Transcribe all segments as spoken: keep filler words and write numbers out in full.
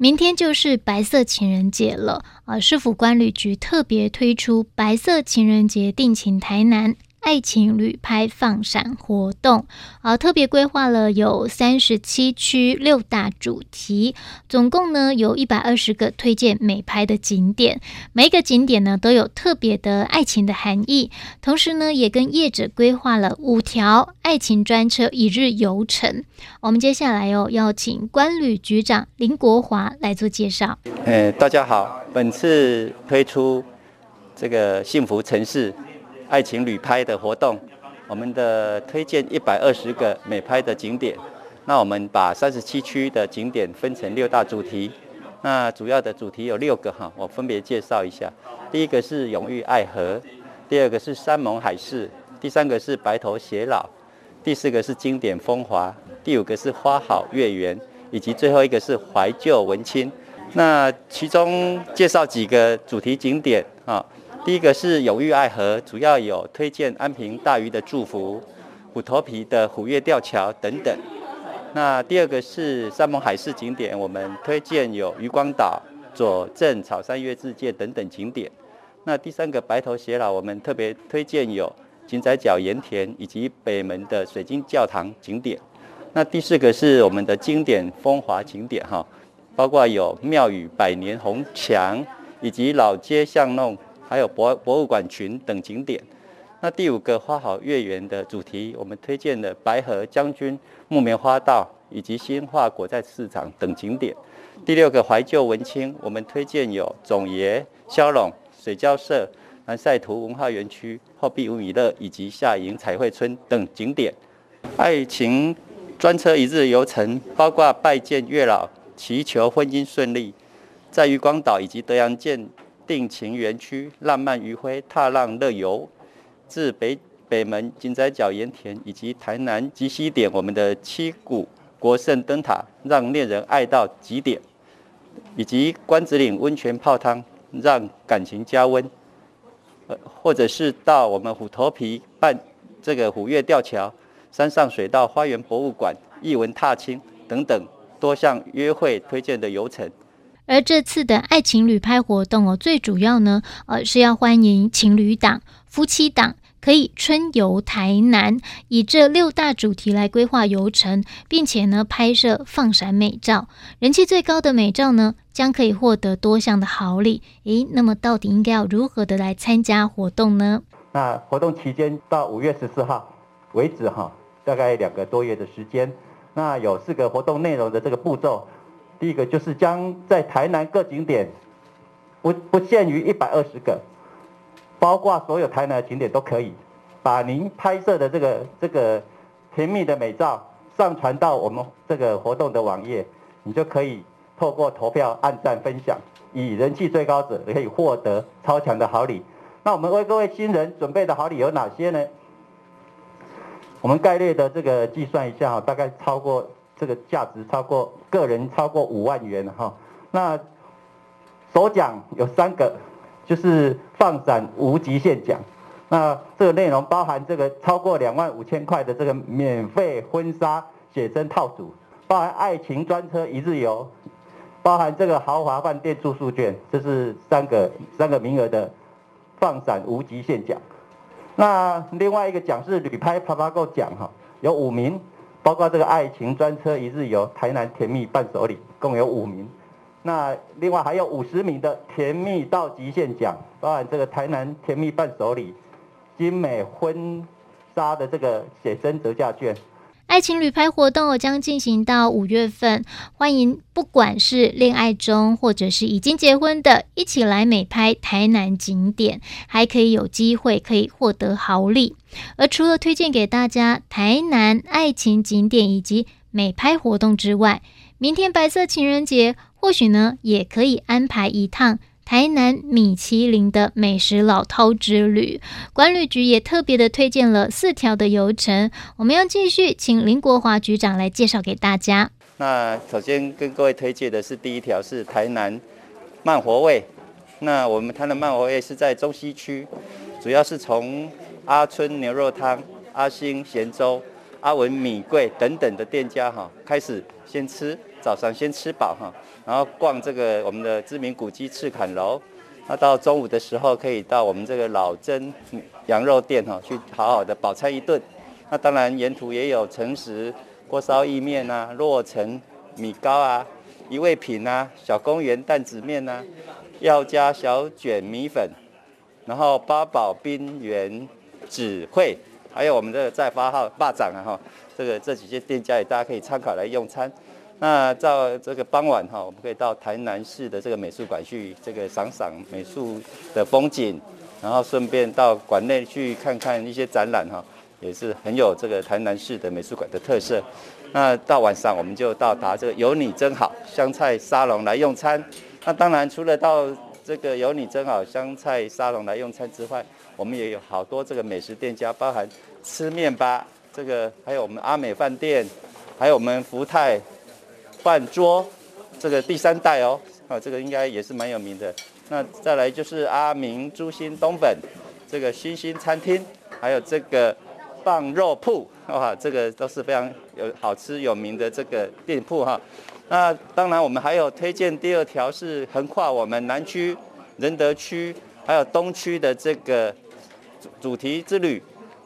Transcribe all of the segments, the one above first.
明天就是白色情人节了，呃，市府观旅局特别推出白色情人节定情台南爱情旅拍放闪活动，呃，特别规划了有三十七区六大主题，总共呢有一百二十个推荐美拍的景点，每一个景点呢都有特别的爱情的含义，同时呢也跟业者规划了五条爱情专车一日游程。我们接下来哦要请观旅局长林国华来做介绍。呃、大家好，本次推出这个幸福城市爱情旅拍的活动，我们的推荐一百二十个美拍的景点，那我们把三十七区的景点分成六大主题，那主要的主题有六个哈，我分别介绍一下。第一个是永裕爱河，第二个是山盟海誓，第三个是白头偕老，第四个是经典风华，第五个是花好月圆，以及最后一个是怀旧文青。那其中介绍几个主题景点啊。第一个是永裕爱河，主要有推荐安平大鱼的祝福、虎头皮的虎跃吊桥等等。那第二个是山盟海誓景点，我们推荐有渔光岛、左镇、草山月世界等等景点。那第三个白头偕老，我们特别推荐有井仔脚盐田以及北门的水晶教堂景点。那第四个是我们的经典风华景点哈，包括有庙宇百年红墙以及老街巷弄，还有 博, 博物馆群等景点。那第五个花好月圆的主题，我们推荐了白河将军、木棉花道以及新化果菜市场等景点。第六个怀旧文青，我们推荐有总爷、骁龙、水交社、南赛图文化园区、后壁文娱乐以及下营彩绘村等景点。爱情专车一日游程包括拜见月老、祈求婚姻顺利，在渔光岛以及德阳舰定情园区、浪漫余晖、踏浪乐游，至北北门、井仔脚盐田以及台南极西点，我们的七股国盛灯塔让恋人爱到极点，以及关子岭温泉泡汤让感情加温，呃，或者是到我们虎头皮办这个虎跃吊桥、山上水道花园博物馆、艺文踏青等等多项约会推荐的游程。而这次的爱情旅拍活动哦，最主要呢，呃，是要欢迎情侣档、夫妻档可以春游台南，以这六大主题来规划游程，并且呢拍摄放闪美照，人气最高的美照呢将可以获得多项的好礼。诶，那么到底应该要如何的来参加活动呢？那活动期间到五月十四号为止哈，大概两个多月的时间。那有四个活动内容的这个步骤。第一个就是将在台南各景点不不限于一百二十个，包括所有台南的景点都可以，把您拍摄的这个这个甜蜜的美照上传到我们这个活动的网页，你就可以透过投票、按赞、分享，以人气最高者可以获得超强的好礼。那我们为各位新人准备的好礼有哪些呢？我们概略的这个计算一下，大概超过这个价值超过个人超过五万元哈，那首奖有三个，就是放闪无极限奖。那这个内容包含这个超过两万五千块的这个免费婚纱写真套组，包含爱情专车一日游，包含这个豪华饭店住宿券，这是三个三个名额的放闪无极限奖。那另外一个奖是旅拍啪啪购奖哈，有五名。包括这个爱情专车一日游、台南甜蜜伴手礼，共有五名。那另外还有五十名的甜蜜到极限奖，包含这个台南甜蜜伴手礼、精美婚纱的这个写真折价券。爱情旅拍活动将进行到五月份，欢迎不管是恋爱中或者是已经结婚的，一起来美拍台南景点，还可以有机会可以获得好礼。而除了推荐给大家台南爱情景点以及美拍活动之外，明天白色情人节或许呢也可以安排一趟台南米其林的美食老饕之旅，管旅局也特别的推荐了四条的游程，我们要继续请林国华局长来介绍给大家。那首先跟各位推荐的是第一条是台南慢活味，那我们台南慢活味是在中西区，主要是从阿春牛肉汤、阿兴咸粥、阿文米粿等等的店家哈开始先吃，早上先吃饱哈，然后逛这个我们的知名古迹赤坎楼，那到中午的时候可以到我们这个老珍羊肉店哈，去好好的饱餐一顿。那当然沿途也有诚实锅烧意面啊、洛城米糕啊、一味品啊、小公园担子面啊、药家小卷米粉，然后八宝冰圆纸烩，还有我们的再发号霸掌啊哈，这个这几些店家也大家可以参考来用餐。那到这个傍晚哈，我们可以到台南市的这个美术馆去这个赏赏美术的风景，然后顺便到馆内去看看一些展览哈，也是很有这个台南市的美术馆的特色。那到晚上我们就到达这个有你真好香菜沙龙来用餐。那当然除了到这个有你真好香菜沙龙来用餐之外，我们也有好多这个美食店家，包含吃面吧，这个还有我们阿美饭店，还有我们福泰饭桌，这个第三代哦，啊，这个应该也是蛮有名的。那再来就是阿明猪心东本，这个新兴餐厅，还有这个棒肉铺，哇，这个都是非常有好吃有名的这个店铺哈。那当然我们还有推荐第二条是横跨我们南区、仁德区还有东区的这个主题之旅。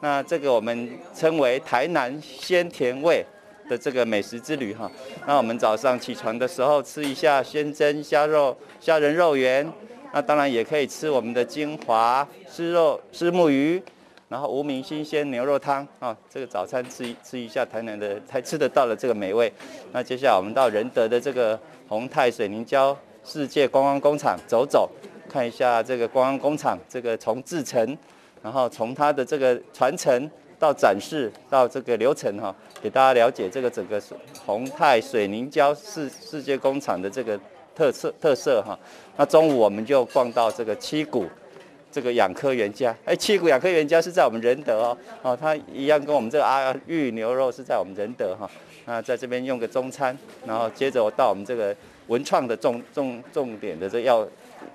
那这个我们称为台南鲜甜味的这个美食之旅哈，那我们早上起床的时候吃一下鲜蒸虾肉、虾仁肉圆，那当然也可以吃我们的金华虱肉、虱目鱼，然后无名新鲜牛肉汤啊，这个早餐吃吃一下台南的才吃得到的这个美味。那接下来我们到仁德的这个宏泰水凝胶世界观光工厂走走，看一下这个观光工厂这个从制成，然后从它的这个传承到展示到这个流程哈，给大家了解这个整个宏泰水凝胶世世界工厂的这个特色特色哈。那中午我们就逛到这个七股这个养科园家，哎，七股养科园家是在我们仁德哦，哦，它一样跟我们这个阿裕牛肉是在我们仁德哈。那在这边用个中餐，然后接着我到我们这个文创的重重重点的这要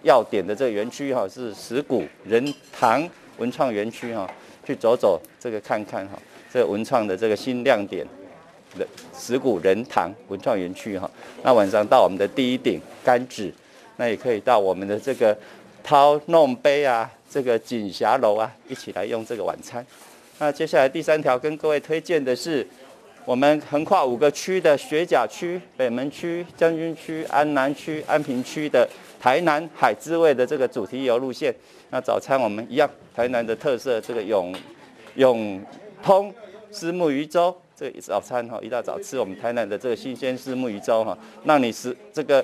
要点的这个园区哈，是十股仁堂文创园区哈。去走走，这个看看哈，这个文创的这个新亮点的十股仁堂文创园区哈。那晚上到我们的第一顶甘止，那也可以到我们的这个涛弄杯啊，这个锦霞楼啊，一起来用这个晚餐。那接下来第三条跟各位推荐的是，我们横跨五个区的学甲区、北门区、将军区、安南区、安平区的台南海之味的这个主题游路线。那早餐我们一样，台南的特色这个永永通虱目鱼粥，这个早餐哈，一大早吃我们台南的这个新鲜虱目鱼粥哈，让你食这个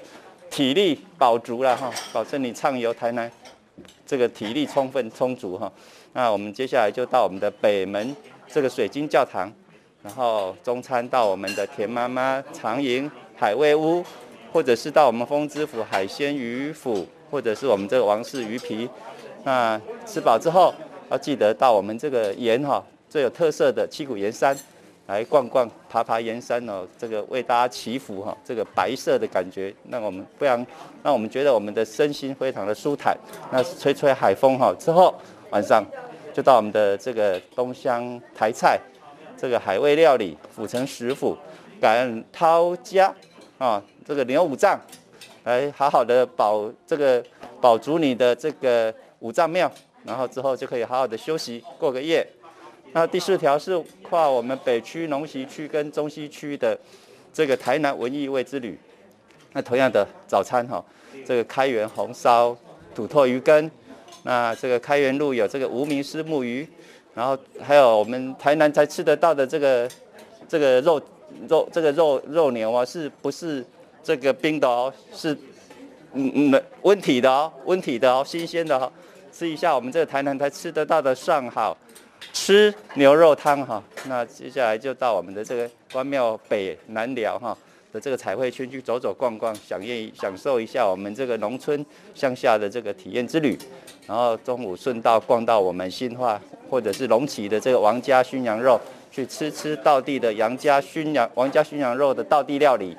体力饱足了哈，保证你畅游台南这个体力充分充足哈。那我们接下来就到我们的北门这个水晶教堂，然后中餐到我们的田妈妈长营海味屋，或者是到我们风之府海鲜鱼府，或者是我们这个王氏鱼皮。那吃饱之后，要记得到我们这个盐哈最有特色的七股盐山来逛逛，爬爬盐山哦，这个为大家祈福哈，这个白色的感觉让我们非常让我们觉得我们的身心非常的舒坦。那吹吹海风哈之后，晚上就到我们的这个东乡台菜这个海味料理府城食府感恩涛家啊，这个牛五脏，来好好的保这个保足你的这个五脏庙，然后之后就可以好好的休息过个夜。那第四条是跨我们北区、农习区跟中西区的这个台南文艺味之旅。那同样的早餐哈，这个开元红烧土拓鱼羹，那这个开元路有这个无名虱目鱼，然后还有我们台南才吃得到的这个这个肉。肉这个肉肉牛啊，是不是这个冰的哦？是嗯嗯温体的哦，温体的哦，新鲜的哦。吃一下我们这个台南才吃得到的上好吃牛肉汤哈。那接下来就到我们的这个关庙北南寮哈的这个彩绘圈去走走逛逛，享宴享受一下我们这个农村乡下的这个体验之旅。然后中午顺道逛到我们新化或者是龙崎的这个王家熏羊肉。去吃吃道地的杨家熏羊、王家熏羊肉的道地料理，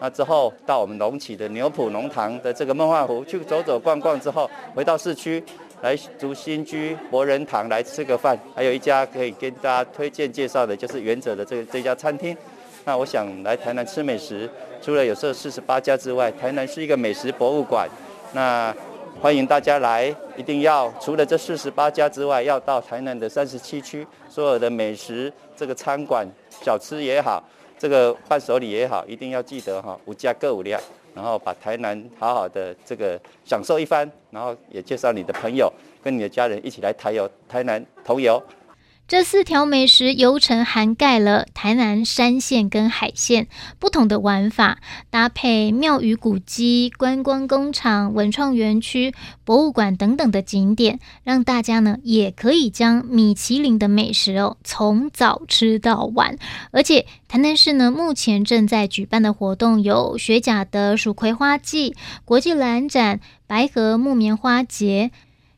那之后到我们龙崎的牛埔农堂的这个梦幻湖去走走逛逛之后，回到市区来竹新居博仁堂来吃个饭，还有一家可以跟大家推荐介绍的，就是原则的这这家餐厅。那我想来台南吃美食，除了有这四十八家之外，台南是一个美食博物馆。那欢迎大家来，一定要除了这四十八家之外，要到台南的三十七区所有的美食这个餐馆、小吃也好，这个伴手礼也好，一定要记得哈，五家各五料，然后把台南好好的这个享受一番，然后也介绍你的朋友跟你的家人一起来台游台南同游。这四条美食游程涵盖了台南山线跟海线不同的玩法，搭配庙宇古迹、观光工厂、文创园区、博物馆等等的景点，让大家呢也可以将米其林的美食哦从早吃到晚。而且台南市呢目前正在举办的活动有学甲的蜀葵花季、国际兰展、白河木棉花节。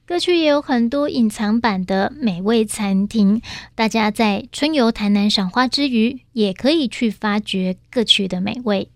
各区也有很多隐藏版的美味餐厅，大家在春游台南赏花之余，也可以去发掘各区的美味。